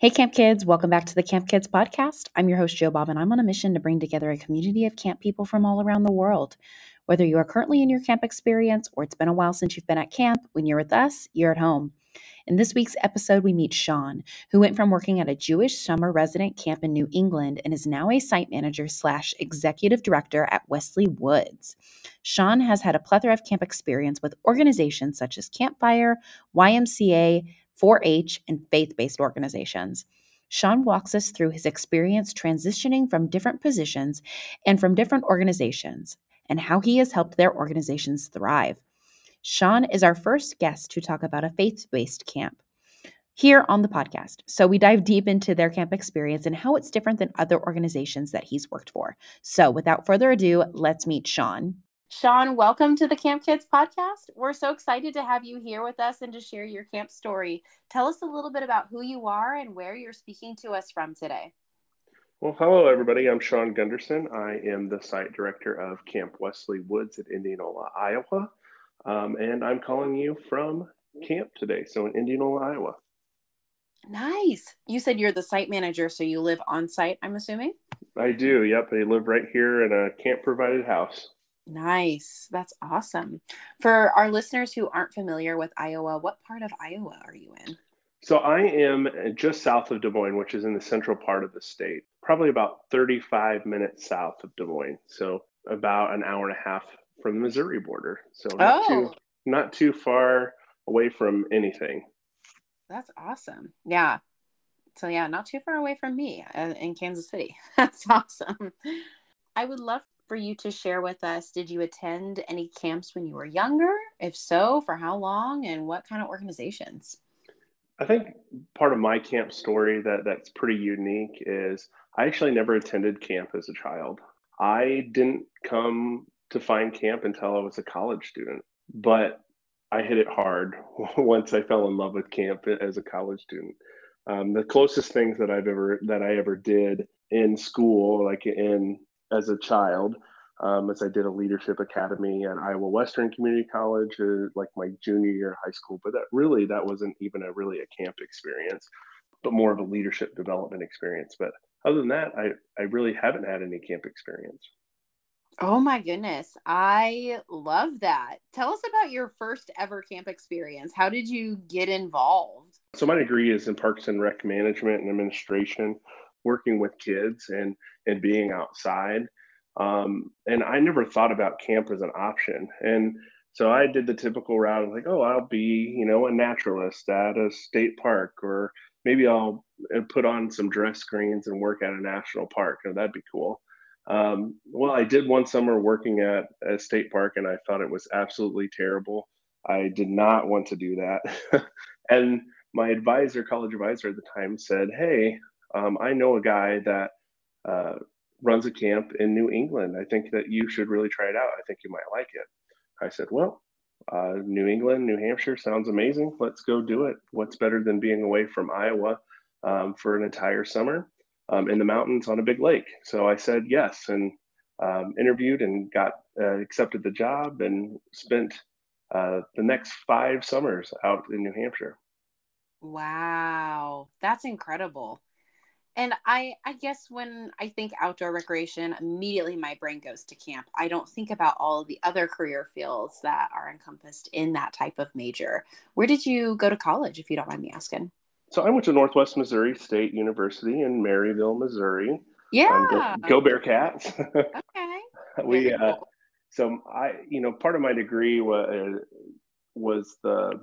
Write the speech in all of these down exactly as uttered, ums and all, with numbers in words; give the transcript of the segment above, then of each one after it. Hey, Camp Kids. Welcome back to the Camp Kids Podcast. I'm your host, Joe Bob, and I'm on a mission to bring together a community of camp people from all around the world. Whether you are currently in your camp experience or it's been a while since you've been at camp, when you're with us, you're at home. In this week's episode, we meet Sean, who went from working at a Jewish summer resident camp in New England and is now a site manager slash executive director at Wesley Woods. Sean has had a plethora of camp experience with organizations such as Campfire, Y M C A, four H, and faith-based organizations. Sean walks us through his experience transitioning from different positions and from different organizations and how he has helped their organizations thrive. Sean is our first guest to talk about a faith-based camp here on the podcast. So we dive deep into their camp experience and how it's different than other organizations that he's worked for. So without further ado, let's meet Sean. Sean, welcome to the Camp Kids Podcast. We're so excited to have you here with us and to share your camp story. Tell us a little bit about who you are and where you're speaking to us from today. Well, hello, everybody. I'm Sean Gundersen. I am the site director of Camp Wesley Woods at Indianola, Iowa. Um, and I'm calling you from camp today, so in Indianola, Iowa. Nice. You said you're the site manager, so you live on site, I'm assuming? I do, yep. I live right here in a camp-provided house. Nice. That's awesome. For our listeners who aren't familiar with Iowa, what part of Iowa are you in? So I am just south of Des Moines, which is in the central part of the state, probably about thirty-five minutes south of Des Moines, so about an hour and a half from the Missouri border. So not, oh. too, not too far away from anything. That's awesome. Yeah. So yeah, not too far away from me uh, in Kansas City. That's awesome. I would love for you to share with us, did you attend any camps when you were younger? If so, for how long and what kind of organizations? I think part of my camp story that, that's pretty unique is I actually never attended camp as a child. I didn't come to find camp until I was a college student, but I hit it hard once I fell in love with camp as a college student. Um, the closest things that I've ever, that I ever did in school, like in as a child, um, as I did a leadership academy at Iowa Western Community College, uh, like my junior year of high school, but that really, that wasn't even a really a camp experience, but more of a leadership development experience. But other than that, I, I really haven't had any camp experience. Oh my goodness. I love that. Tell us about your first ever camp experience. How did you get involved? So my degree is in Parks and Rec Management and Administration, working with kids and, and being outside. Um, and I never thought about camp as an option. And so I did the typical route of like, oh, I'll be, you know, a naturalist at a state park, or maybe I'll put on some dress screens and work at a national park. Oh, that'd be cool. Um, well, I did one summer working at a state park and I thought it was absolutely terrible. I did not want to do that. And my advisor, college advisor at the time said, hey, Um, I know a guy that uh, runs a camp in New England. I think that you should really try it out. I think you might like it. I said, well, uh, New England, New Hampshire sounds amazing. Let's go do it. What's better than being away from Iowa um, for an entire summer um, in the mountains on a big lake? So I said yes, and um, interviewed and got uh, accepted the job and spent uh, the next five summers out in New Hampshire. Wow, that's incredible. And I, I guess when I think outdoor recreation, immediately my brain goes to camp. I don't think about all of the other career fields that are encompassed in that type of major. Where did you go to college, if you don't mind me asking? So I went to Northwest Missouri State University in Maryville, Missouri. Yeah. Um, go, go Bearcats. Okay. we uh, cool. So I, you know, part of my degree was was the.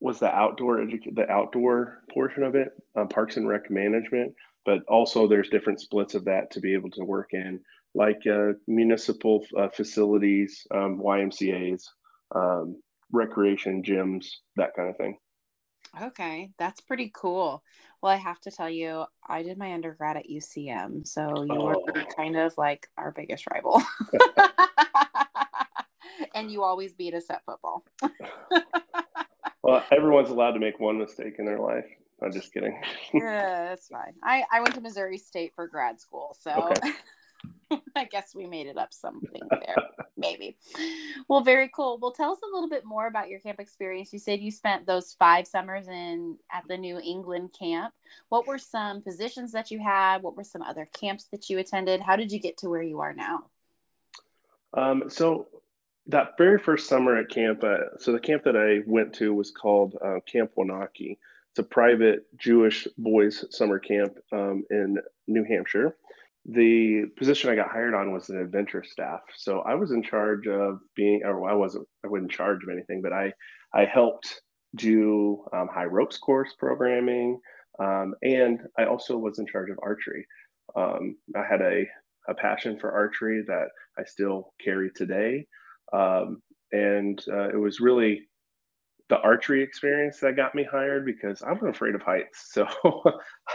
was the outdoor edu- the outdoor portion of it, uh, Parks and Rec Management, but also there's different splits of that to be able to work in, like uh, municipal uh, facilities, um, Y M C As, um, recreation gyms, that kind of thing. Okay, that's pretty cool. Well, I have to tell you, I did my undergrad at U C M, so you oh. were kind of like our biggest rival. And you always beat us at football. Well, everyone's allowed to make one mistake in their life. I'm just kidding. Yeah, that's fine. I, I went to Missouri State for grad school, so okay. I guess we made it up something there, maybe. Well, very cool. Well, tell us a little bit more about your camp experience. You said you spent those five summers in at the New England camp. What were some positions that you had? What were some other camps that you attended? How did you get to where you are now? Um, so that very first summer at camp, uh, so the camp that I went to was called uh, Camp Wanakee. It's a private Jewish boys summer camp um, in New Hampshire. The position I got hired on was an adventure staff. So I was in charge of being, or I wasn't, I wasn't in charge of anything, but I, I helped do um, high ropes course programming. Um, and I also was in charge of archery. Um, I had a, a passion for archery that I still carry today. Um, and uh, it was really the archery experience that got me hired because I'm afraid of heights. So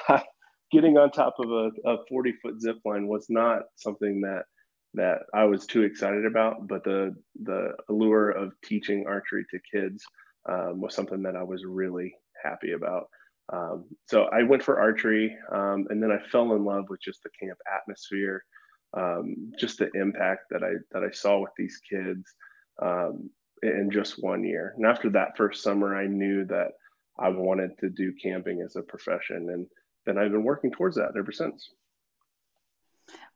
I, getting on top of a forty-foot zip line was not something that that I was too excited about, but the the allure of teaching archery to kids um, was something that I was really happy about. Um, so I went for archery, um, and then I fell in love with just the camp atmosphere, um, just the impact that I that I saw with these kids um, in just one year. And after that first summer, I knew that I wanted to do camping as a profession, and and I've been working towards that ever since.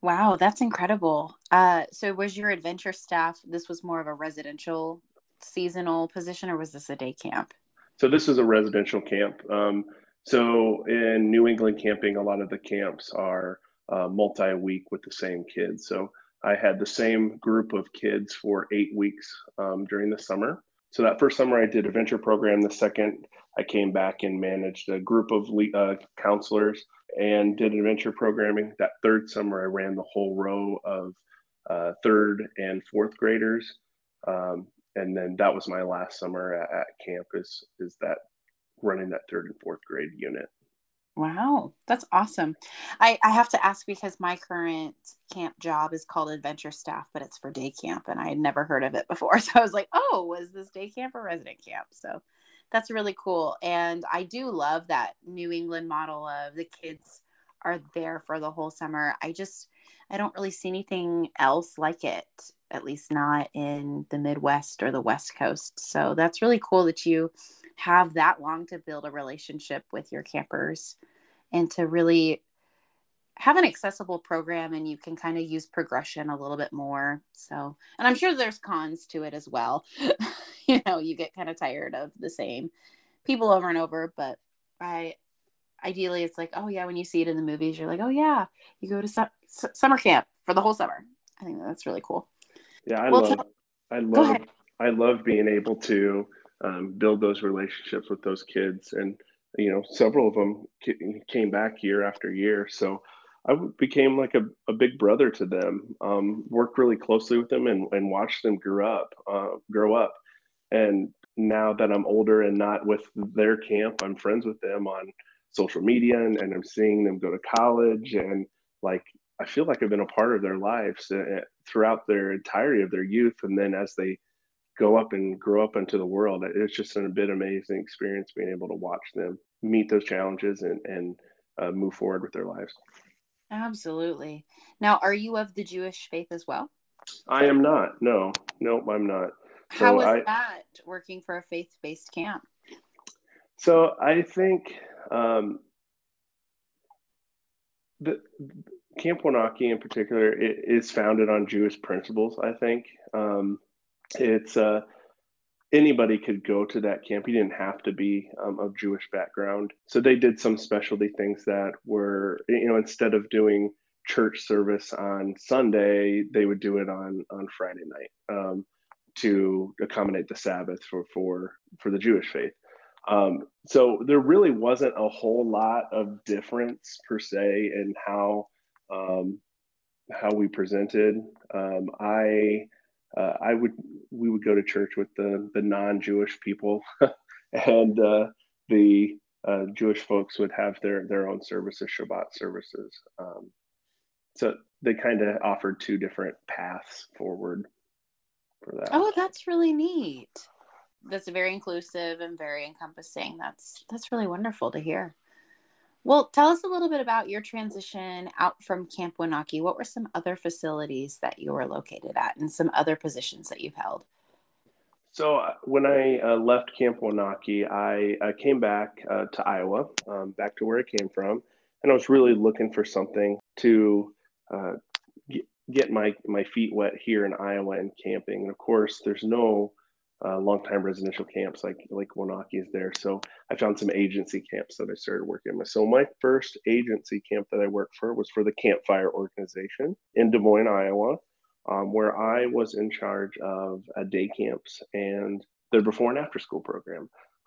Wow, that's incredible. Uh, so was your adventure staff, this was more of a residential seasonal position, or was this a day camp? So this is a residential camp. Um, so in New England camping, a lot of the camps are uh, multi-week with the same kids. So I had the same group of kids for eight weeks um, during the summer. So that first summer I did adventure program. The second I came back and managed a group of uh, counselors and did adventure programming. That third summer I ran the whole row of uh, third and fourth graders. Um, and then that was my last summer at, at camp is, is that running that third and fourth grade unit. Wow, that's awesome. I, I have to ask because my current camp job is called adventure staff, but it's for day camp, and I had never heard of it before. So I was like, oh, was this day camp or resident camp? So that's really cool. And I do love that New England model of the kids are there for the whole summer. I just, I don't really see anything else like it, at least not in the Midwest or the West Coast. So that's really cool that you have that long to build a relationship with your campers and to really have an accessible program, and you can kind of use progression a little bit more. So, and I'm sure there's cons to it as well. You know, you get kind of tired of the same people over and over, but I ideally it's like, oh yeah, when you see it in the movies, you're like, oh yeah, you go to su- su- summer camp for the whole summer. I think that's really cool. Yeah. I well, love, tell- I love, I love being able to Um, build those relationships with those kids. And, you know, several of them c- came back year after year. So I w- became like a, a big brother to them, um, worked really closely with them and, and watched them grow up, uh, grow up. And now that I'm older and not with their camp, I'm friends with them on social media, and, and I'm seeing them go to college. And like, I feel like I've been a part of their lives uh, throughout their entirety of their youth. And then as they go up and grow up into the world, it's just a bit amazing experience being able to watch them meet those challenges and, and uh, move forward with their lives. Absolutely. Now, are you of the Jewish faith as well? I am not. No, nope, I'm not. So how was I, that working for a faith-based camp? So I think um, the Camp Wanakee in particular is founded on Jewish principles, I think. Um, It's uh, anybody could go to that camp. You didn't have to be um, of Jewish background. So they did some specialty things that were, you know, instead of doing church service on Sunday, they would do it on, on Friday night um, to accommodate the Sabbath for for, for the Jewish faith. Um, so there really wasn't a whole lot of difference per se in how um, how we presented. Um, I. Uh, I would, we would go to church with the, the non-Jewish people and uh, the uh, Jewish folks would have their, their own services, Shabbat services. Um, so they kind of offered two different paths forward for that. Oh, that's really neat. That's very inclusive and very encompassing. That's, that's really wonderful to hear. Well, tell us a little bit about your transition out from Camp Wanakee. What were some other facilities that you were located at and some other positions that you've held? So uh, when I uh, left Camp Wanakee, I uh, came back uh, to Iowa, um, back to where I came from. And I was really looking for something to uh, get my, my feet wet here in Iowa and camping. And of course, there's no Uh, long-time residential camps like like Wanakee is there. So I found some agency camps that I started working with. So my first agency camp that I worked for was for the Campfire organization in Des Moines, Iowa, um, where I was in charge of uh, day camps and their before and after school program.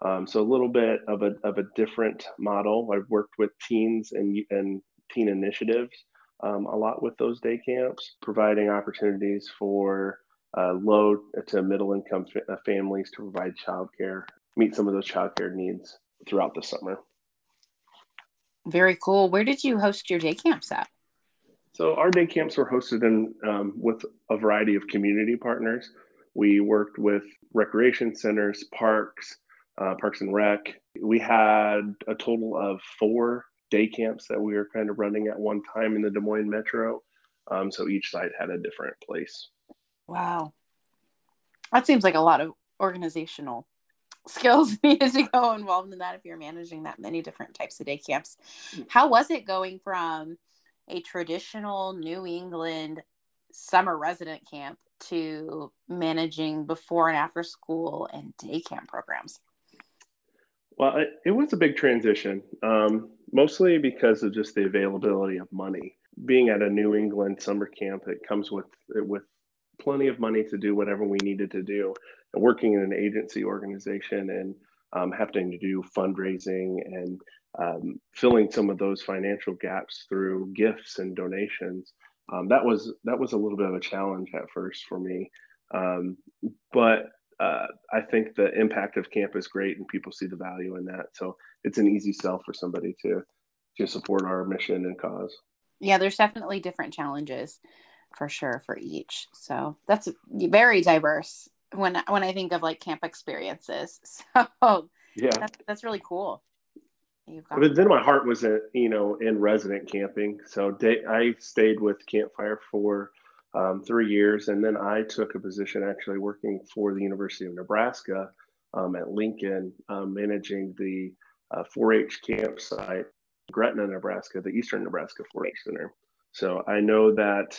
Um, so a little bit of a of a different model. I've worked with teens and and teen initiatives um, a lot with those day camps, providing opportunities for Uh, low to middle income f- families to provide childcare, meet some of those childcare needs throughout the summer. Very cool. Where did you host your day camps at? So our day camps were hosted in um, with a variety of community partners. We worked with recreation centers, parks, uh, parks and rec. We had a total of four day camps that we were kind of running at one time in the Des Moines metro. Um, so each site had a different place. Wow. That seems like a lot of organizational skills needed to go involved in that if you're managing that many different types of day camps. How was it going from a traditional New England summer resident camp to managing before and after school and day camp programs? Well, it, it was a big transition, um, mostly because of just the availability of money. Being at a New England summer camp, it comes with with plenty of money to do whatever we needed to do. And working in an agency organization and um, having to do fundraising and um, filling some of those financial gaps through gifts and donations, um, that was that was a little bit of a challenge at first for me. Um, but uh, I think the impact of camp is great, and people see the value in that. So it's an easy sell for somebody to to support our mission and cause. Yeah, there's definitely different challenges, for sure, for each. So that's very diverse when when I think of like camp experiences. So yeah, that's, that's really cool. You've got but then my heart was in, you know, in resident camping. So day, I stayed with Campfire for um, three years. And then I took a position actually working for the University of Nebraska um, at Lincoln, um, managing the uh, four H camp site, Gretna, Nebraska, the Eastern Nebraska four H Center. So I know that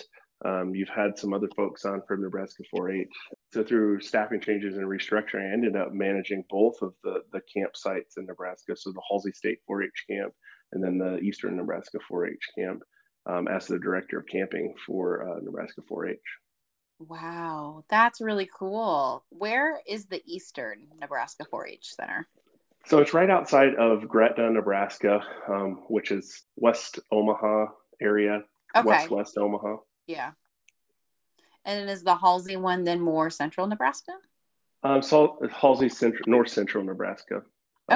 Um, you've had some other folks on from Nebraska four H. So through staffing changes and restructuring, I ended up managing both of the, the campsites in Nebraska. So the Halsey State four H camp and then the Eastern Nebraska four H camp um, as the director of camping for uh, Nebraska four H. Wow, that's really cool. Where is the Eastern Nebraska four H Center? So it's right outside of Gretna, Nebraska, um, which is West Omaha area, okay. West West Omaha. Yeah. And is the Halsey one then more central Nebraska? Um, so Halsey central, north central Nebraska,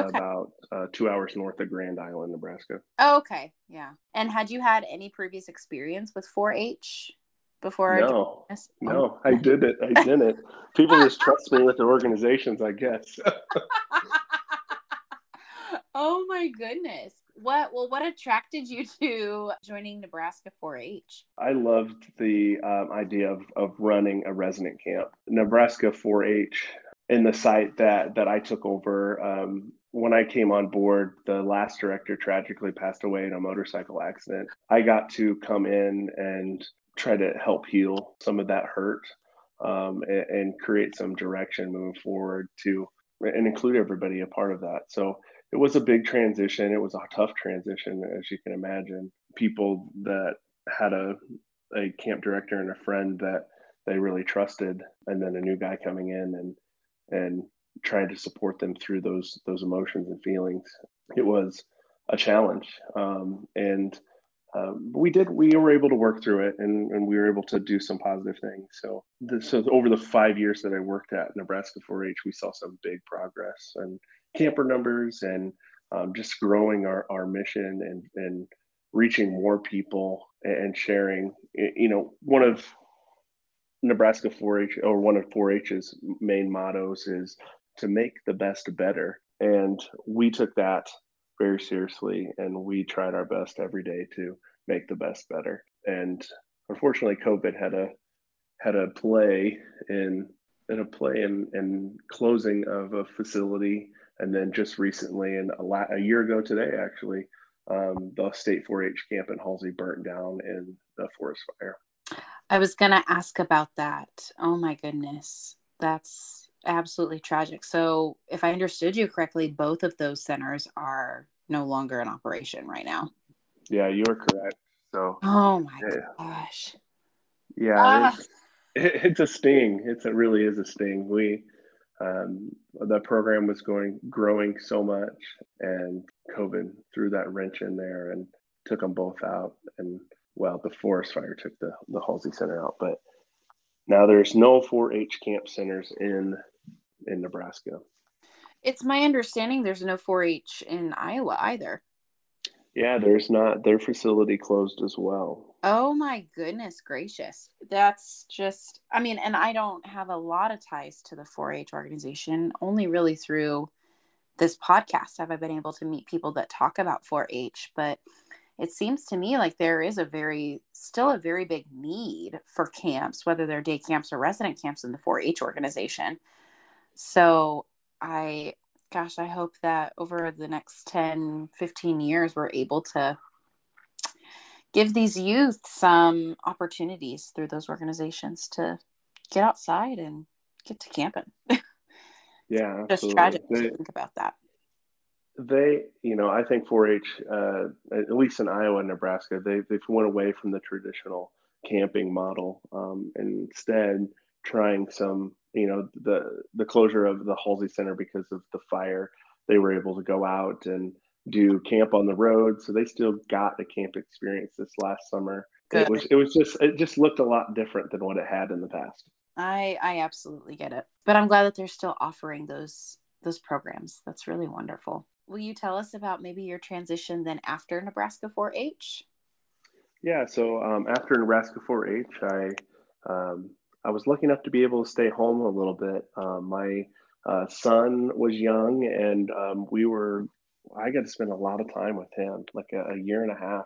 okay. about uh, two hours north of Grand Island, Nebraska. Oh, okay. Yeah. And had you had any previous experience with four H before? No, I no, I didn't. I didn't. People just trust me with their organizations, I guess. Oh my goodness. What, well, what attracted you to joining Nebraska four H? I loved the um, idea of, of running a resident camp. Nebraska four H in the site that, that I took over. Um, when I came on board, the last director tragically passed away in a motorcycle accident. I got to come in and try to help heal some of that hurt um, and, and create some direction moving forward to and include everybody a part of that. So it was a big transition. It was a tough transition, as you can imagine. People that had a a camp director and a friend that they really trusted, and then a new guy coming in and and trying to support them through those those emotions and feelings. It was a challenge, um, and uh, we did. We were able to work through it, and, and we were able to do some positive things. So, the, so over the five years that I worked at Nebraska four H, we saw some big progress and camper numbers and um, just growing our, our mission and, and reaching more people and sharing, you know, one of Nebraska four H or one of four H's main mottos is to make the best better. And we took that very seriously, and we tried our best every day to make the best better. And unfortunately, COVID had a had a play in in a play in, in closing of a facility, and then just recently, and a, la- a year ago today, actually, um, the state four H camp in Halsey burnt down in the forest fire. I was going to ask about that. Oh my goodness, that's absolutely tragic. So, if I understood you correctly, both of those centers are no longer in operation right now. Yeah, you are correct. So, oh my yeah. gosh, yeah, ah. it's, it, it's a sting. It's, it really is a sting. We, um, the program was going growing so much, and COVID threw that wrench in there and took them both out. And well, the forest fire took the the Halsey Center out, but now there's no four H camp centers in in Nebraska. It's my understanding there's no four H in Iowa either. Yeah, there's not. Their facility closed as well. Oh my goodness gracious. That's just, I mean, and I don't have a lot of ties to the four H organization. Only really through this podcast have I been able to meet people that talk about four H, but it seems to me like there is a very, still a very big need for camps, whether they're day camps or resident camps in the four H organization. So I, gosh, I hope that over the next ten, fifteen years, we're able to give these youth some opportunities through those organizations to get outside and get to camping. Yeah, just tragic they, to think about that. They, you know, I think four H, uh, at least in Iowa and Nebraska, they, they've went away from the traditional camping model, um, and instead trying some, you know, the the closure of the Halsey Center because of the fire, they were able to go out and do camp on the road. So they still got a camp experience this last summer. Good. It was it was just it just looked a lot different than what it had in the past. I I absolutely get it. But I'm glad that they're still offering those those programs. That's really wonderful. Will you tell us about maybe your transition then after Nebraska four H? Yeah, so um, after Nebraska four H, I um, I was lucky enough to be able to stay home a little bit. Um, my uh, son was young, and um, we were, I got to spend a lot of time with him, like a, a year and a half,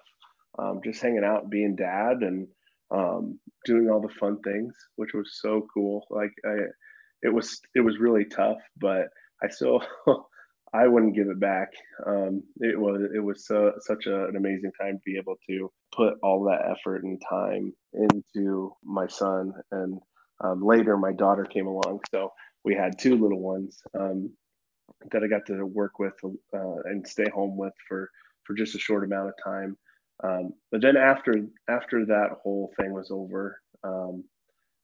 um, just hanging out, being dad, and um, doing all the fun things, which was so cool. Like I, it was, it was really tough, but I still, I wouldn't give it back. Um, it was, it was so, such a, an amazing time to be able to put all that effort and time into my son. And um, later my daughter came along. So we had two little ones um, that I got to work with uh, and stay home with for, for just a short amount of time. Um, but then after, after that whole thing was over, um,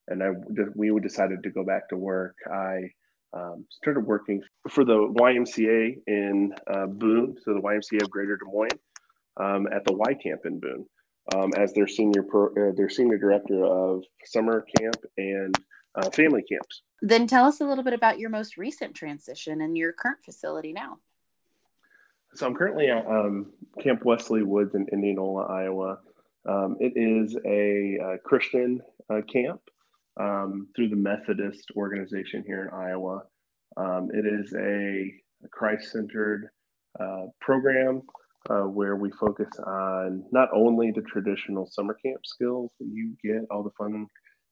and I, we decided to go back to work, I Um, started working for the Y M C A in uh, Boone, so the Y M C A of Greater Des Moines, um, at the Y Camp in Boone, um, as their senior pro, uh, their senior director of summer camp and uh, family camps. Then tell us a little bit about your most recent transition and your current facility now. So I'm currently at um, Camp Wesley Woods in Indianola, Iowa. Um, it is a, a Christian uh, camp. Um, through the Methodist organization here in Iowa. Um, it is a, a Christ-centered uh, program uh, where we focus on not only the traditional summer camp skills that you get, all the fun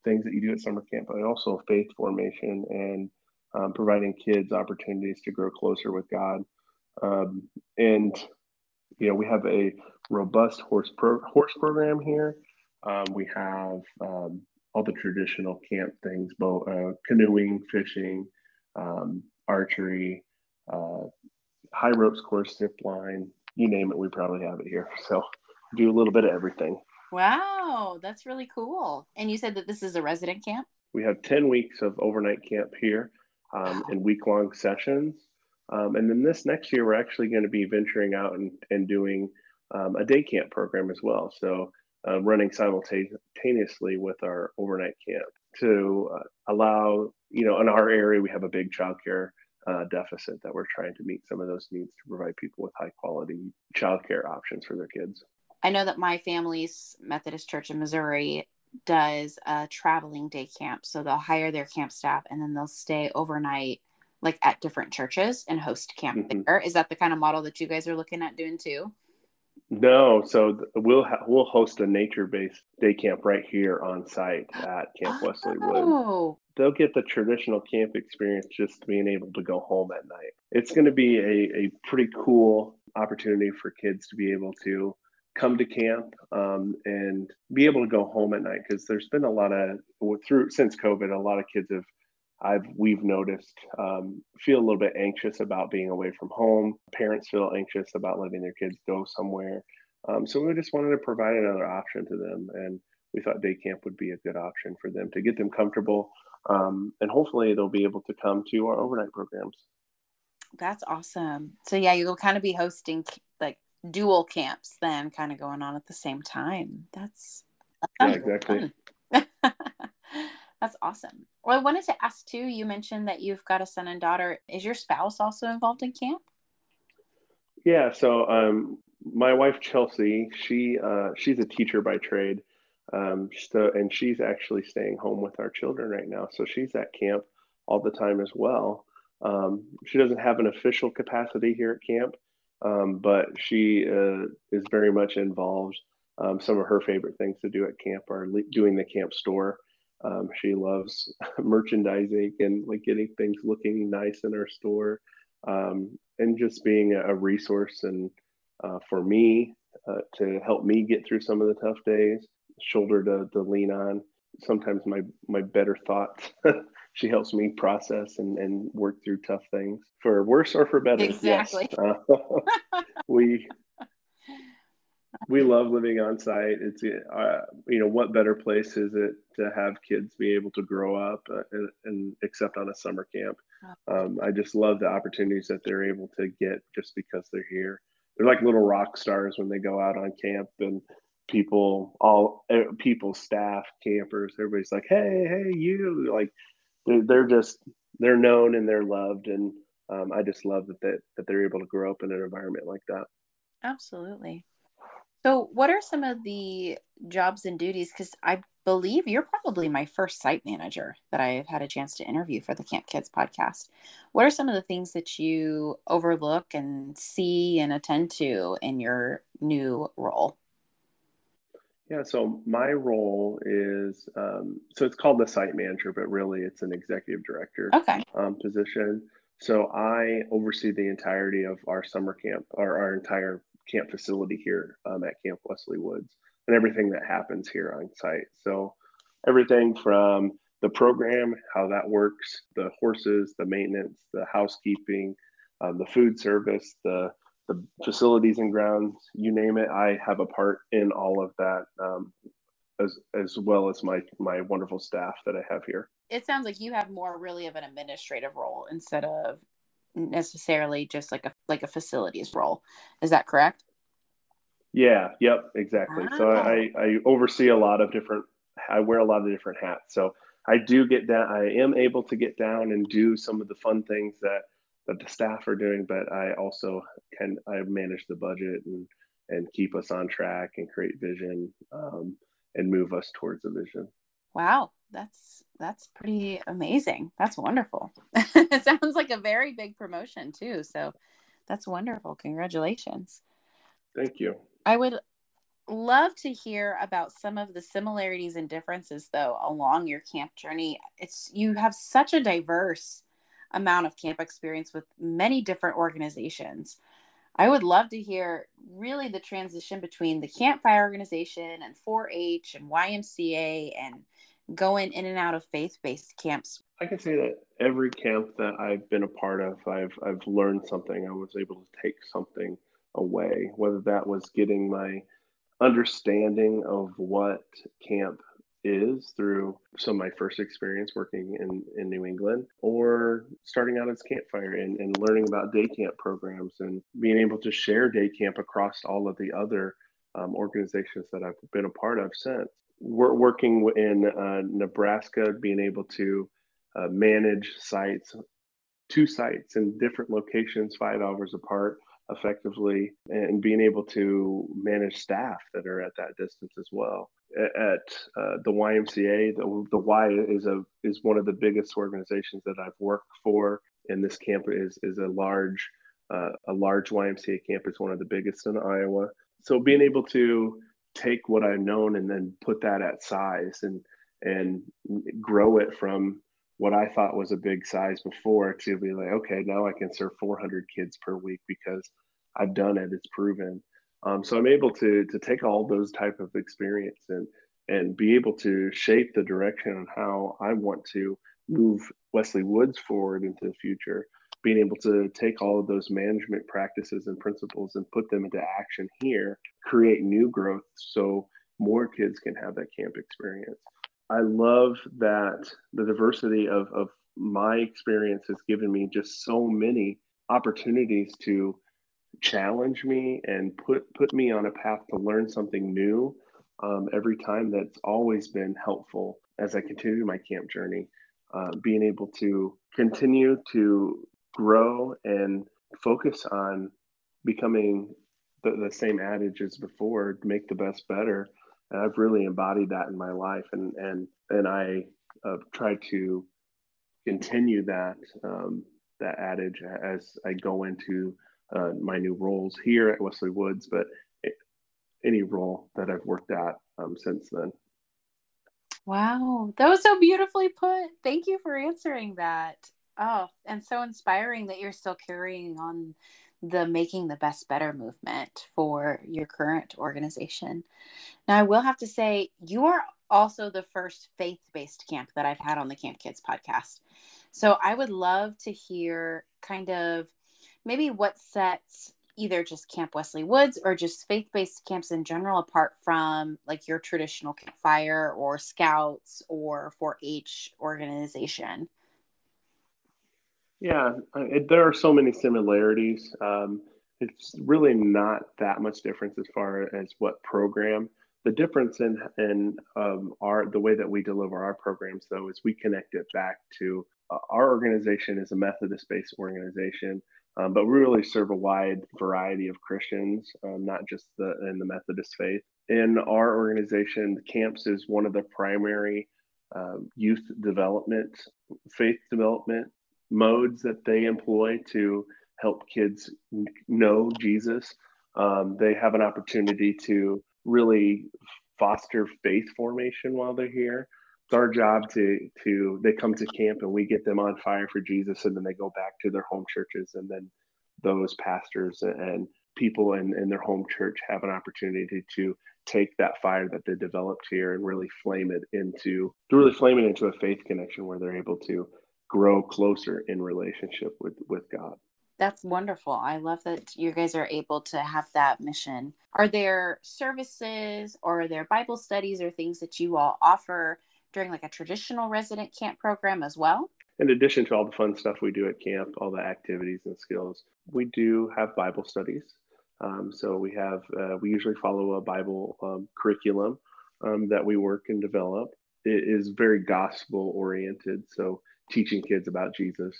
things that you do at summer camp, but also faith formation and um, providing kids opportunities to grow closer with God. Um, and, you know, we have a robust horse, pro- horse program here. Um, we have... Um, all the traditional camp things, both uh, canoeing, fishing, um, archery, uh, high ropes course, zip line, you name it, we probably have it here. So do a little bit of everything. Wow, that's really cool. And you said that this is a resident camp? We have ten weeks of overnight camp here um, wow. and week-long sessions. Um, and then this next year, we're actually going to be venturing out and, and doing um, a day camp program as well. So Uh, running simultaneously with our overnight camp to uh, allow, you know, in our area, we have a big childcare uh, deficit that we're trying to meet some of those needs to provide people with high quality childcare options for their kids. I know that my family's Methodist Church in Missouri does a traveling day camp. So they'll hire their camp staff and then they'll stay overnight like at different churches and host camp mm-hmm. there. Is that the kind of model that you guys are looking at doing too? No. So we'll ha- we'll host a nature-based day camp right here on site at Camp Wesley Woods. They'll get the traditional camp experience, just being able to go home at night. It's going to be a, a pretty cool opportunity for kids to be able to come to camp um, and be able to go home at night, because there's been a lot of, through since COVID, a lot of kids have, I've we've noticed, um, feel a little bit anxious about being away from home. Parents feel anxious about letting their kids go somewhere. Um, so we just wanted to provide another option to them. And we thought day camp would be a good option for them to get them comfortable. Um, and hopefully they'll be able to come to our overnight programs. That's awesome. So yeah, you'll kind of be hosting like dual camps then kind of going on at the same time. That's, that's yeah, exactly. Fun. That's awesome. Well, I wanted to ask too, you mentioned that you've got a son and daughter. Is your spouse also involved in camp? Yeah. So um, my wife, Chelsea, she uh, she's a teacher by trade. Um, so, and she's actually staying home with our children right now. So she's at camp all the time as well. Um, she doesn't have an official capacity here at camp, um, but she uh, is very much involved. Um, some of her favorite things to do at camp are le- doing the camp store. Um, she loves merchandising and like getting things looking nice in our store, um, and just being a, a resource and uh, for me uh, to help me get through some of the tough days, shoulder to, to lean on. Sometimes my, my better thoughts, she helps me process and, and work through tough things for worse or for better. Exactly. Yes. Uh, we, we love living on site. It's, uh, you know, what better place is it to have kids be able to grow up uh, and, and except on a summer camp. Um, I just love the opportunities that they're able to get just because they're here. They're like little rock stars when they go out on camp, and people, all people, staff, campers, everybody's like, hey, hey, you, like they're, they're just, they're known and they're loved. And um, I just love that, that, that they're able to grow up in an environment like that. Absolutely. So what are some of the jobs and duties? Because I believe you're probably my first site manager that I've had a chance to interview for the Camp Kids podcast. What are some of the things that you overlook and see and attend to in your new role? Yeah, so my role is, um, so it's called the site manager, but really it's an executive director okay. um, position. So I oversee the entirety of our summer camp, or our entire camp facility here um, at Camp Wesley Woods, and everything that happens here on site. So everything from the program, how that works, the horses, the maintenance, the housekeeping, um, the food service, the the facilities and grounds, you name it, I have a part in all of that, um, as as well as my my wonderful staff that I have here. It sounds like you have more really of an administrative role instead of necessarily just like a like a facilities role. Is that correct? Yeah. Yep. Exactly. Ah. So I, I oversee a lot of different, I wear a lot of different hats. So I do get down, I am able to get down and do some of the fun things that, that the staff are doing, but I also can, I manage the budget and, and keep us on track and create vision um, and move us towards a vision. Wow. That's, that's pretty amazing. That's wonderful. It sounds like a very big promotion too. So that's wonderful. Congratulations. Thank you. I would love to hear about some of the similarities and differences though, along your camp journey. It's, you have such a diverse amount of camp experience with many different organizations. I would love to hear really the transition between the Campfire organization and four H and Y M C A and going in and out of faith-based camps. I can say that every camp that I've been a part of, I've I've learned something. I was able to take something away, whether that was getting my understanding of what camp is through some of my first experience working in, in New England, or starting out as Campfire and, and learning about day camp programs and being able to share day camp across all of the other um, organizations that I've been a part of since. We're working in uh, Nebraska, being able to uh, manage sites, two sites in different locations, five hours apart effectively, and being able to manage staff that are at that distance as well. At uh, the Y M C A, the, the Y is a is one of the biggest organizations that I've worked for. and this camp is is a large uh, a large Y M C A camp. It's one of the biggest in Iowa. So being able to take what I've known and then put that at size and and grow it from what I thought was a big size before to be like, okay, now I can serve four hundred kids per week because I've done it, it's proven. Um, so I'm able to to take all those type of experience and and be able to shape the direction on how I want to move Wesley Woods forward into the future, being able to take all of those management practices and principles and put them into action here, create new growth so more kids can have that camp experience. I love that the diversity of, of my experience has given me just so many opportunities to challenge me and put, put me on a path to learn something new um, every time. That's always been helpful as I continue my camp journey, uh, being able to continue to grow and focus on becoming the, the same adage as before, make the best better. And I've really embodied that in my life, and and and I uh, try to continue that um, that adage as I go into uh, my new roles here at Wesley Woods, but it, any role that I've worked at um, since then. Wow, that was so beautifully put. Thank you for answering that. Oh, and so inspiring that you're still carrying on the making the best better movement for your current organization. Now, I will have to say you are also the first faith-based camp that I've had on the Camp Kids podcast. So I would love to hear kind of maybe what sets either just Camp Wesley Woods or just faith-based camps in general apart from like your traditional Campfire or Scouts or four H organization. Yeah, it, there are so many similarities. Um, it's really not that much difference as far as what program. The difference in in um, our the way that we deliver our programs, though, is we connect it back to uh, our organization is a Methodist-based organization, um, but we really serve a wide variety of Christians, um, not just the in the Methodist faith. In our organization, camps is one of the primary uh, youth development, faith development modes that they employ to help kids know Jesus. Um, they have an opportunity to really foster faith formation while they're here. It's our job to, to they come to camp and we get them on fire for Jesus, and then they go back to their home churches, and then those pastors and people in, in their home church have an opportunity to take that fire that they developed here and really flame it into, really flame it into a faith connection where they're able to grow closer in relationship with, with God. That's wonderful. I love that you guys are able to have that mission. Are there services or are there Bible studies or things that you all offer during like a traditional resident camp program as well? In addition to all the fun stuff we do at camp, all the activities and skills, we do have Bible studies. Um, so we have, uh, we usually follow a Bible um, curriculum um, that we work and develop. It is very gospel oriented. So teaching kids about Jesus.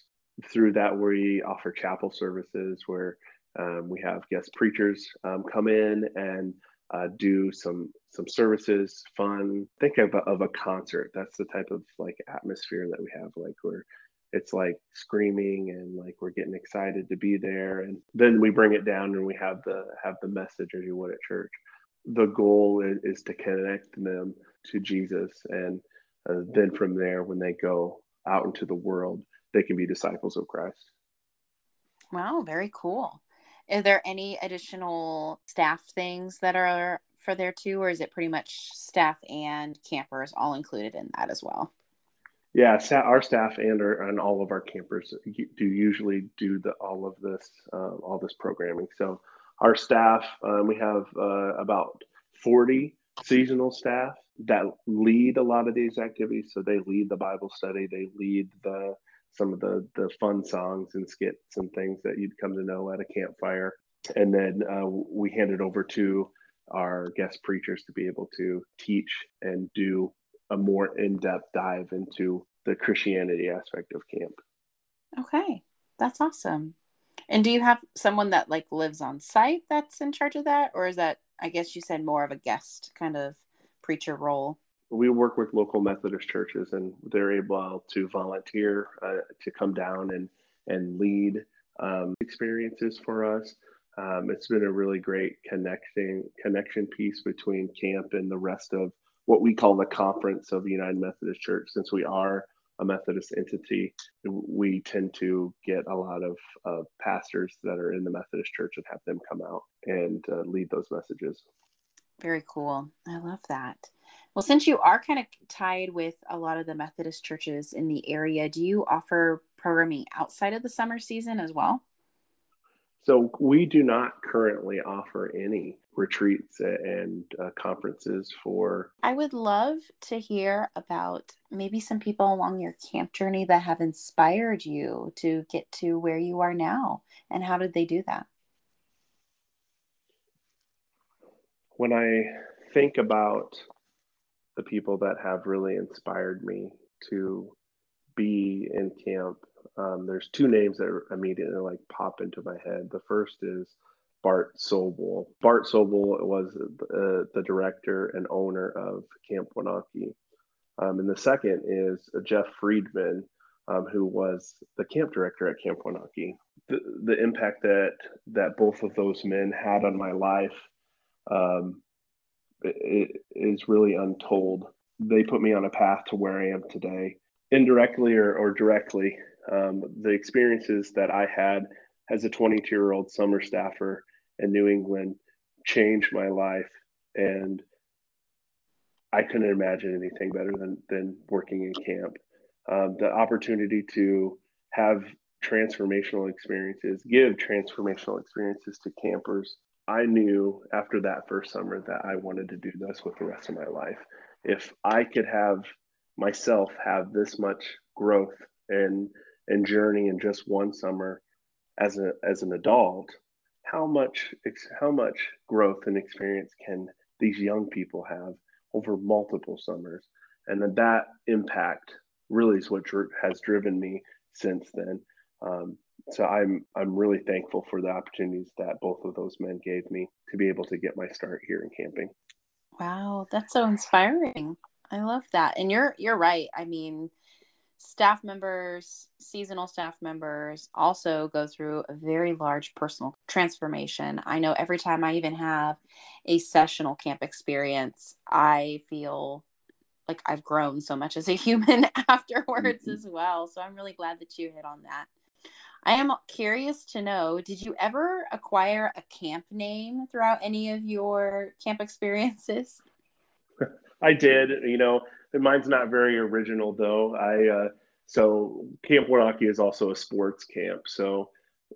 Through that, we offer chapel services where um, we have guest preachers um, come in and uh, do some some services, fun. Think of a, of a concert. That's the type of like atmosphere that we have, like where it's like screaming and like we're getting excited to be there. And then we bring it down and we have the have the message as you would at church. The goal is, is to connect them to Jesus, and uh, then from there, when they go out into the world, they can be disciples of Christ. Wow, very cool. Are there any additional staff things that are for there too, or is it pretty much staff and campers all included in that as well? Yeah, our staff and, our, and all of our campers do usually do the all of this, uh, all this programming. So our staff, um, we have uh, about forty seasonal staff that lead a lot of these activities. So they lead the Bible study, they lead the some of the the fun songs and skits and things that you'd come to know at a campfire. And then uh, we hand it over to our guest preachers to be able to teach and do a more in-depth dive into the Christianity aspect of camp. Okay, that's awesome. And do you have someone that like lives on site that's in charge of that, or is that, I guess you said, more of a guest kind of preacher role? We work with local Methodist churches, and they're able to volunteer uh, to come down and, and lead um, experiences for us. Um, it's been a really great connecting connection piece between camp and the rest of what we call the conference of the United Methodist Church. Since we are a Methodist entity, we tend to get a lot of uh, pastors that are in the Methodist Church and have them come out and uh, lead those messages. Very cool. I love that. Well, since you are kind of tied with a lot of the Methodist churches in the area, do you offer programming outside of the summer season as well? So we do not currently offer any retreats and uh, conferences for... I would love to hear about maybe some people along your camp journey that have inspired you to get to where you are now, and how did they do that? When I think about the people that have really inspired me to be in camp, Um, there's two names that immediately like pop into my head. The first is Bart Sobel. Bart Sobel was uh, the director and owner of Camp Wanakee. Um, and the second is Jeff Friedman, um, who was the camp director at Camp Wanakee. The, the impact that that both of those men had on my life um, it, it is really untold. They put me on a path to where I am today, indirectly or, or directly. Um, the experiences that I had as a twenty-two-year-old summer staffer in New England changed my life, and I couldn't imagine anything better than than working in camp. Um, the opportunity to have transformational experiences, give transformational experiences to campers. I knew after that first summer that I wanted to do this with the rest of my life. If I could have myself have this much growth and and journey in just one summer as a as an adult, how much how much growth and experience can these young people have over multiple summers? And then that impact really is what dr- has driven me since then. Um, so I'm I'm really thankful for the opportunities that both of those men gave me to be able to get my start here in camping. Wow, that's so inspiring. I love that. And you're you're right. I mean, staff members, seasonal staff members also go through a very large personal transformation. I know every time I even have a sessional camp experience, I feel like I've grown so much as a human afterwards mm-hmm. as well. So I'm really glad that you hit on that. I am curious to know, did you ever acquire a camp name throughout any of your camp experiences? I did, you know. Mine's not very original, though. I uh, so Camp Wanakee is also a sports camp. So,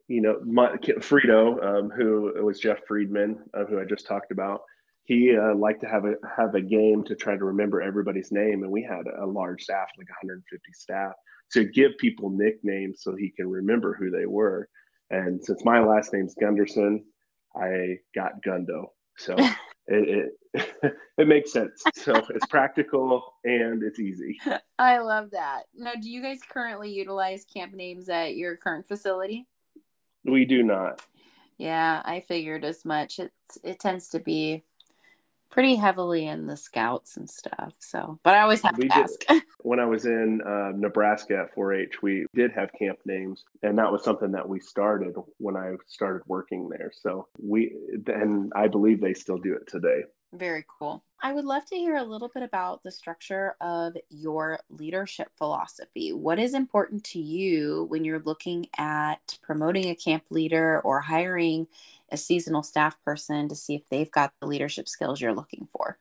you know, my, Frito, um, who was Jeff Friedman, uh, who I just talked about, he uh, liked to have a have a game to try to remember everybody's name. And we had a large staff, like one hundred fifty staff, to give people nicknames so he can remember who they were. And since my last name's Gundersen, I got Gundo. So it, it it makes sense. So it's practical and it's easy. I love that. Now, do you guys currently utilize camp names at your current facility? We do not. Yeah, I figured as much. It's it tends to be pretty heavily in the scouts and stuff. So, but I always have we to ask. Did, when I was in uh, Nebraska at four H, we did have camp names, and that was something that we started when I started working there. So we, and I believe they still do it today. Very cool. I would love to hear a little bit about the structure of your leadership philosophy. What is important to you when you're looking at promoting a camp leader or hiring a seasonal staff person to see if they've got the leadership skills you're looking for?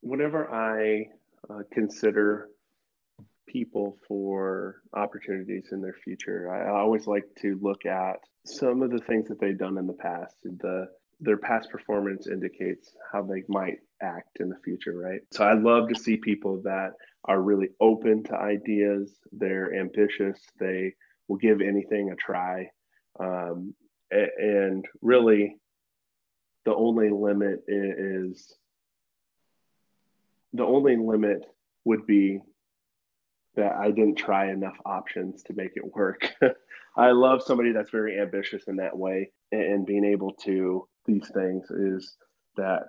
Whenever I uh, consider people for opportunities in their future, I always like to look at some of the things that they've done in the past. The their past performance indicates how they might act in the future, right? So I love to see people that are really open to ideas. They're ambitious. They will give anything a try. Um, and really, the only limit is the only limit would be that I didn't try enough options to make it work. I love somebody that's very ambitious in that way, and being able to these things is that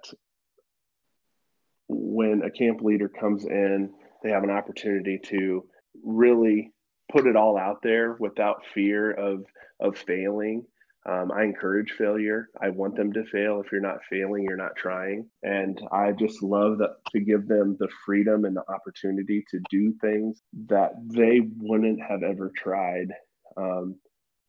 when a camp leader comes in, they have an opportunity to really put it all out there without fear of of failing. Um, I encourage failure. I want them to fail. If you're not failing, you're not trying. And I just love that, to give them the freedom and the opportunity to do things that they wouldn't have ever tried um,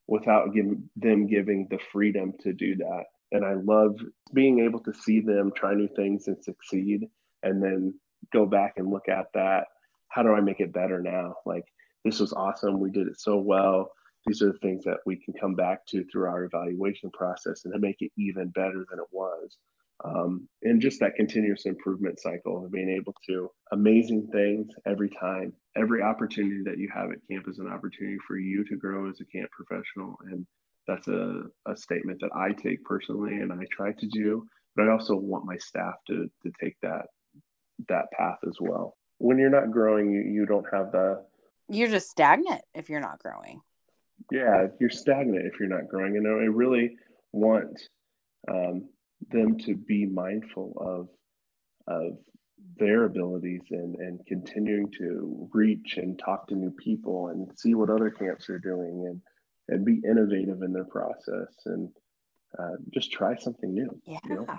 without giving, them giving the freedom to do that. And I love being able to see them try new things and succeed, and then go back and look at that. How do I make it better now? Like, this was awesome. We did it so well. These are the things that we can come back to through our evaluation process and to make it even better than it was. Um, and just that continuous improvement cycle of being able to amazing things every time. Every opportunity that you have at camp is an opportunity for you to grow as a camp professional. And that's a, a statement that I take personally and I try to do, but I also want my staff to to take that that path as well. When you're not growing, you, you don't have the... You're just stagnant if you're not growing. Yeah, you're stagnant if you're not growing. And I really want um, them to be mindful of of their abilities and, and continuing to reach and talk to new people and see what other camps are doing and, and be innovative in their process and uh, just try something new. Yeah, you know?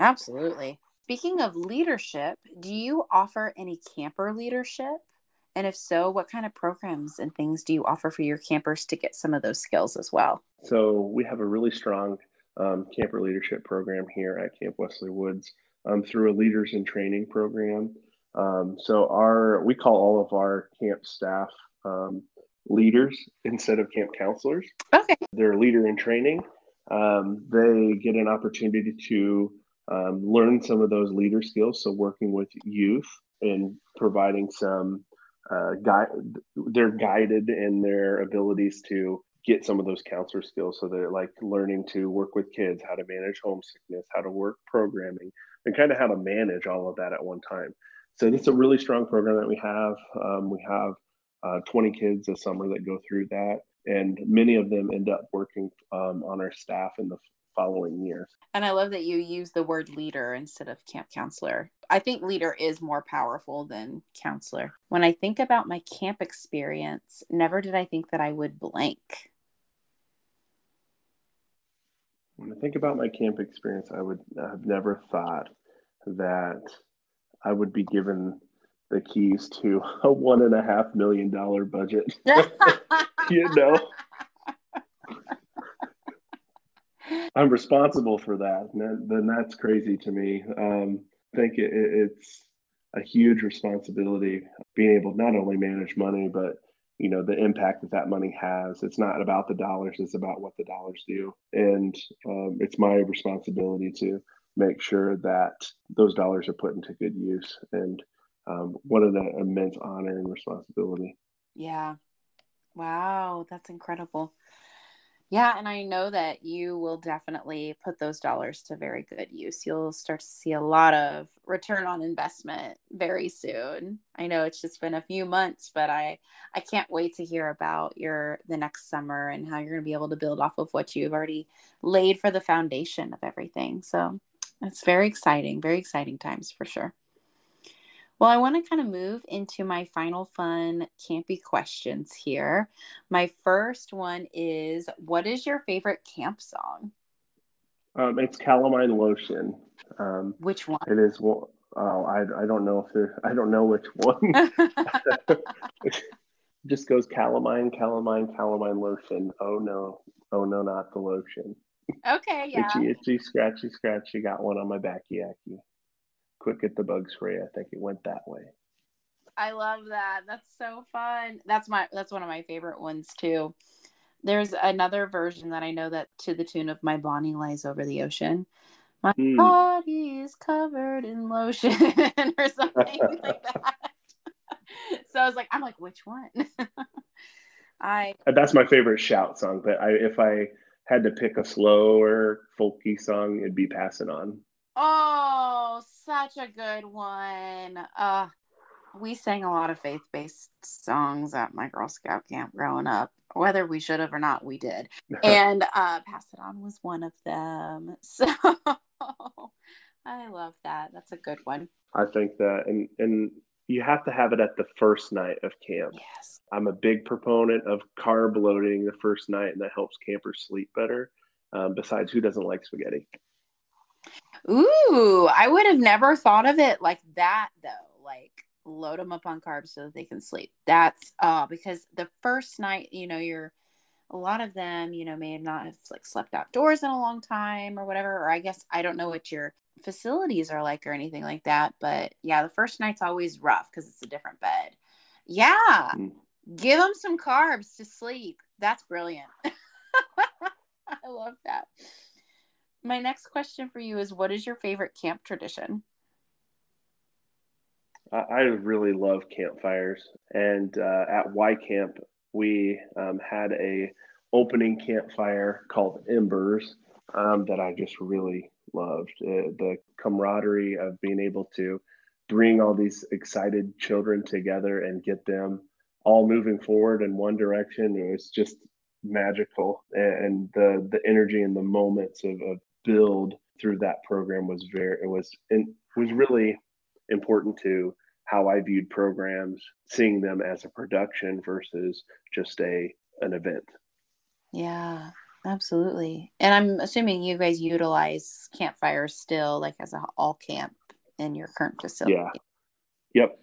Absolutely. Speaking of leadership, do you offer any camper leadership? And if so, what kind of programs and things do you offer for your campers to get some of those skills as well? So we have a really strong um, camper leadership program here at Camp Wesley Woods um, through a leaders in training program. Um, so our we call all of our camp staff um, leaders instead of camp counselors. Okay. They're leader in training. Um, they get an opportunity to um, learn some of those leader skills. So working with youth and providing some Uh, guide, they're guided in their abilities to get some of those counselor skills. So they're like learning to work with kids, how to manage homesickness, how to work programming, and kind of how to manage all of that at one time. So this is a really strong program that we have. Um, we have uh, twenty kids a summer that go through that, and many of them end up working um, on our staff in the following years. And I love that you use the word leader instead of camp counselor. I think leader is more powerful than counselor. When I think about my camp experience, never did I think that I would blank. When I think about my camp experience, I would have never thought that I would be given the keys to a one and a half million dollar budget. You know? I'm responsible for that. Then that's crazy to me. Um, I think it, it's a huge responsibility, being able to not only manage money, but you know the impact that that money has. It's not about the dollars; it's about what the dollars do. And um, it's my responsibility to make sure that those dollars are put into good use. And um, what an immense honor and responsibility! Yeah. Wow, that's incredible. Yeah, and I know that you will definitely put those dollars to very good use. You'll start to see a lot of return on investment very soon. I know it's just been a few months, but I, I can't wait to hear about your the next summer and how you're going to be able to build off of what you've already laid for the foundation of everything. So it's very exciting, very exciting times for sure. Well, I want to kind of move into my final fun campy questions here. My first one is, what is your favorite camp song? Um, it's Calamine Lotion. Um, which one? It is. Well, oh, I I don't know if there. I don't know which one. It just goes Calamine, Calamine, Calamine Lotion. Oh no, oh no, not the lotion. Okay, yeah. Itchy, itchy, scratchy, scratchy. Got one on my backy, acky. Quick at the bugs for you. I think it went that way. I love that. That's so fun. That's my, that's one of my favorite ones too. There's another version that I know that to the tune of My Bonnie Lies Over the Ocean. My mm. body is covered in lotion or something like that. So I was like, I'm like, which one? I, that's my favorite shout song. But I, if I had to pick a slower folky song, it'd be Passing On. Oh, such a good one. Uh, we sang a lot of faith-based songs at my Girl Scout camp growing up. Whether we should have or not, we did. And uh, Pass It On was one of them. So I love that. That's a good one. I think that, and, and you have to have it at the first night of camp. Yes. I'm a big proponent of carb loading the first night, and that helps campers sleep better. Um, besides, who doesn't like spaghetti? Ooh, I would have never thought of it like that, though. Like, load them up on carbs so that they can sleep. That's uh, because the first night, you know, you're a lot of them, you know, may not have like slept outdoors in a long time or whatever. Or I guess I don't know what your facilities are like or anything like that. But yeah, the first night's always rough because it's a different bed. Yeah. Mm. Give them some carbs to sleep. That's brilliant. I love that. My next question for you is, what is your favorite camp tradition? I really love campfires. And uh, at Y Camp, we um, had a opening campfire called Embers um, that I just really loved. Uh, the camaraderie of being able to bring all these excited children together and get them all moving forward in one direction. It was just magical. And the the energy and the moments of, of build through that program was very, it was, it was really important to how I viewed programs, seeing them as a production versus just a an event. Yeah, absolutely. And I'm assuming you guys utilize campfires still, like as an all camp in your current facility. Yeah. Yep.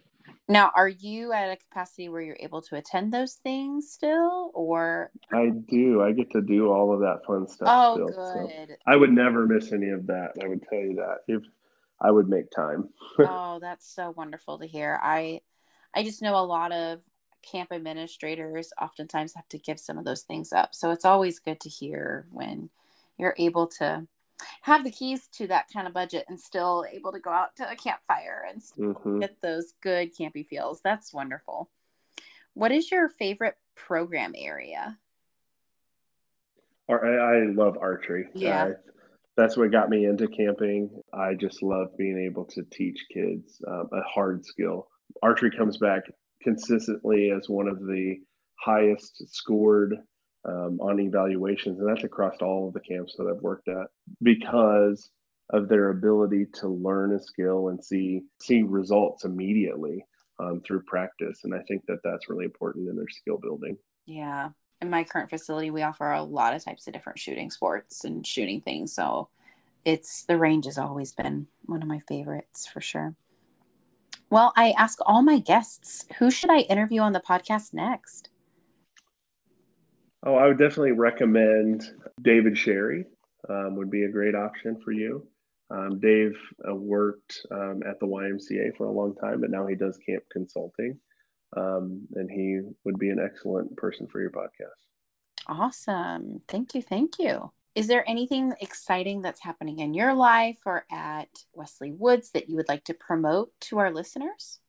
Now, are you at a capacity where you're able to attend those things still, or? I do. I get to do all of that fun stuff. Oh, still, good. So I would never miss any of that. I would tell you that. If I would make time. Oh, that's so wonderful to hear. I I just know a lot of camp administrators oftentimes have to give some of those things up. So it's always good to hear when you're able to have the keys to that kind of budget and still able to go out to a campfire and still mm-hmm. get those good campy feels. That's wonderful. What is your favorite program area? I, I love archery. Yeah. Uh, That's what got me into camping. I just love being able to teach kids um, a hard skill. Archery comes back consistently as one of the highest scored um, on evaluations, and that's across all of the camps that I've worked at, because of their ability to learn a skill and see, see results immediately um, through practice. And I think that that's really important in their skill building. Yeah. In my current facility, we offer a lot of types of different shooting sports and shooting things. So it's the range has always been one of my favorites for sure. Well, I ask all my guests, who should I interview on the podcast next? Oh, I would definitely recommend David Sherry um, would be a great option for you. Um, Dave uh, worked um, at the Y M C A for a long time, but now he does camp consulting. Um, and he would be an excellent person for your podcast. Awesome. Thank you. Thank you. Is there anything exciting that's happening in your life or at Wesley Woods that you would like to promote to our listeners?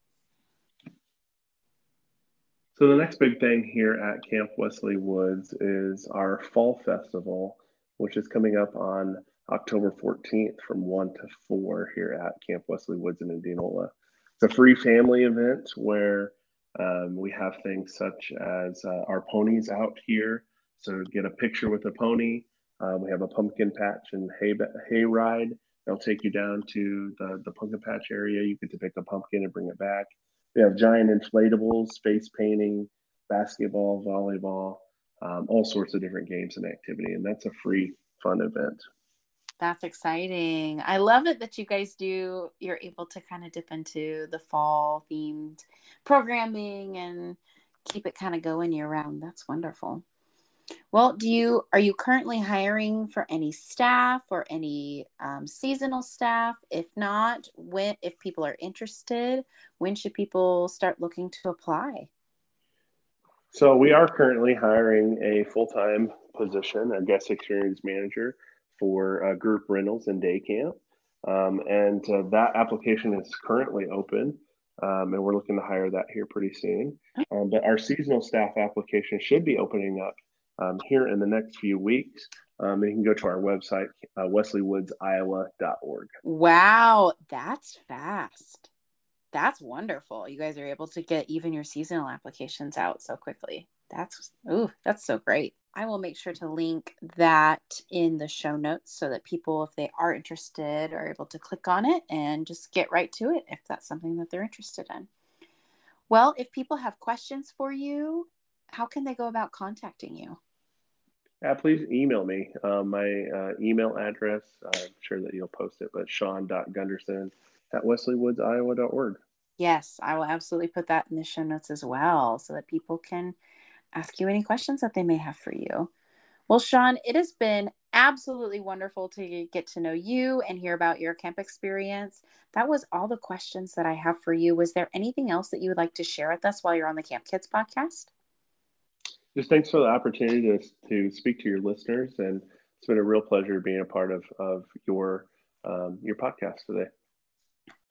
So the next big thing here at Camp Wesley Woods is our fall festival, which is coming up on October fourteenth from one to four here at Camp Wesley Woods in Indianola. It's a free family event where Um, we have things such as uh, our ponies out here, so get a picture with a pony. Um, we have a pumpkin patch and hay hay ride. They'll take you down to the, the pumpkin patch area. You get to pick a pumpkin and bring it back. We have giant inflatables, face painting, basketball, volleyball, um, all sorts of different games and activity. And that's a free, fun event. That's exciting. I love it that you guys do, you're able to kind of dip into the fall themed programming and keep it kind of going year round. That's wonderful. Well, do you, are you currently hiring for any staff or any um, seasonal staff? If not, when, if people are interested, when should people start looking to apply? So we are currently hiring a full-time position, a guest experience manager, for uh, group rentals and day camp. Um, and uh, that application is currently open um, and we're looking to hire that here pretty soon. Um, but our seasonal staff application should be opening up um, here in the next few weeks. Um, and you can go to our website, uh, wesley woods iowa dot org. Wow, that's fast. That's wonderful. You guys are able to get even your seasonal applications out so quickly. That's, ooh, that's so great. I will make sure to link that in the show notes so that people, if they are interested, are able to click on it and just get right to it if that's something that they're interested in. Well, if people have questions for you, how can they go about contacting you? Yeah, please email me. Uh, my uh, email address, I'm sure that you'll post it, but sean dot gundersen at wesley woods iowa dot org. Yes, I will absolutely put that in the show notes as well so that people can ask you any questions that they may have for you. Well, Sean, it has been absolutely wonderful to get to know you and hear about your camp experience. That was all the questions that I have for you. Was there anything else that you would like to share with us while you're on the Camp Kids podcast? Just thanks for the opportunity to, to speak to your listeners, and it's been a real pleasure being a part of, of your, um, your podcast today.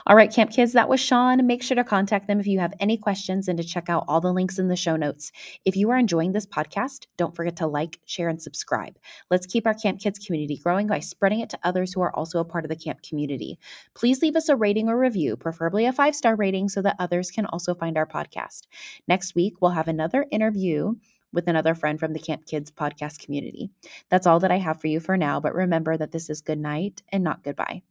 All right, Camp Kids, that was Sean. Make sure to contact them if you have any questions and to check out all the links in the show notes. If you are enjoying this podcast, don't forget to like, share, and subscribe. Let's keep our Camp Kids community growing by spreading it to others who are also a part of the camp community. Please leave us a rating or review, preferably a five-star rating, so that others can also find our podcast. Next week, we'll have another interview with another friend from the Camp Kids podcast community. That's all that I have for you for now, but remember that this is good night and not goodbye.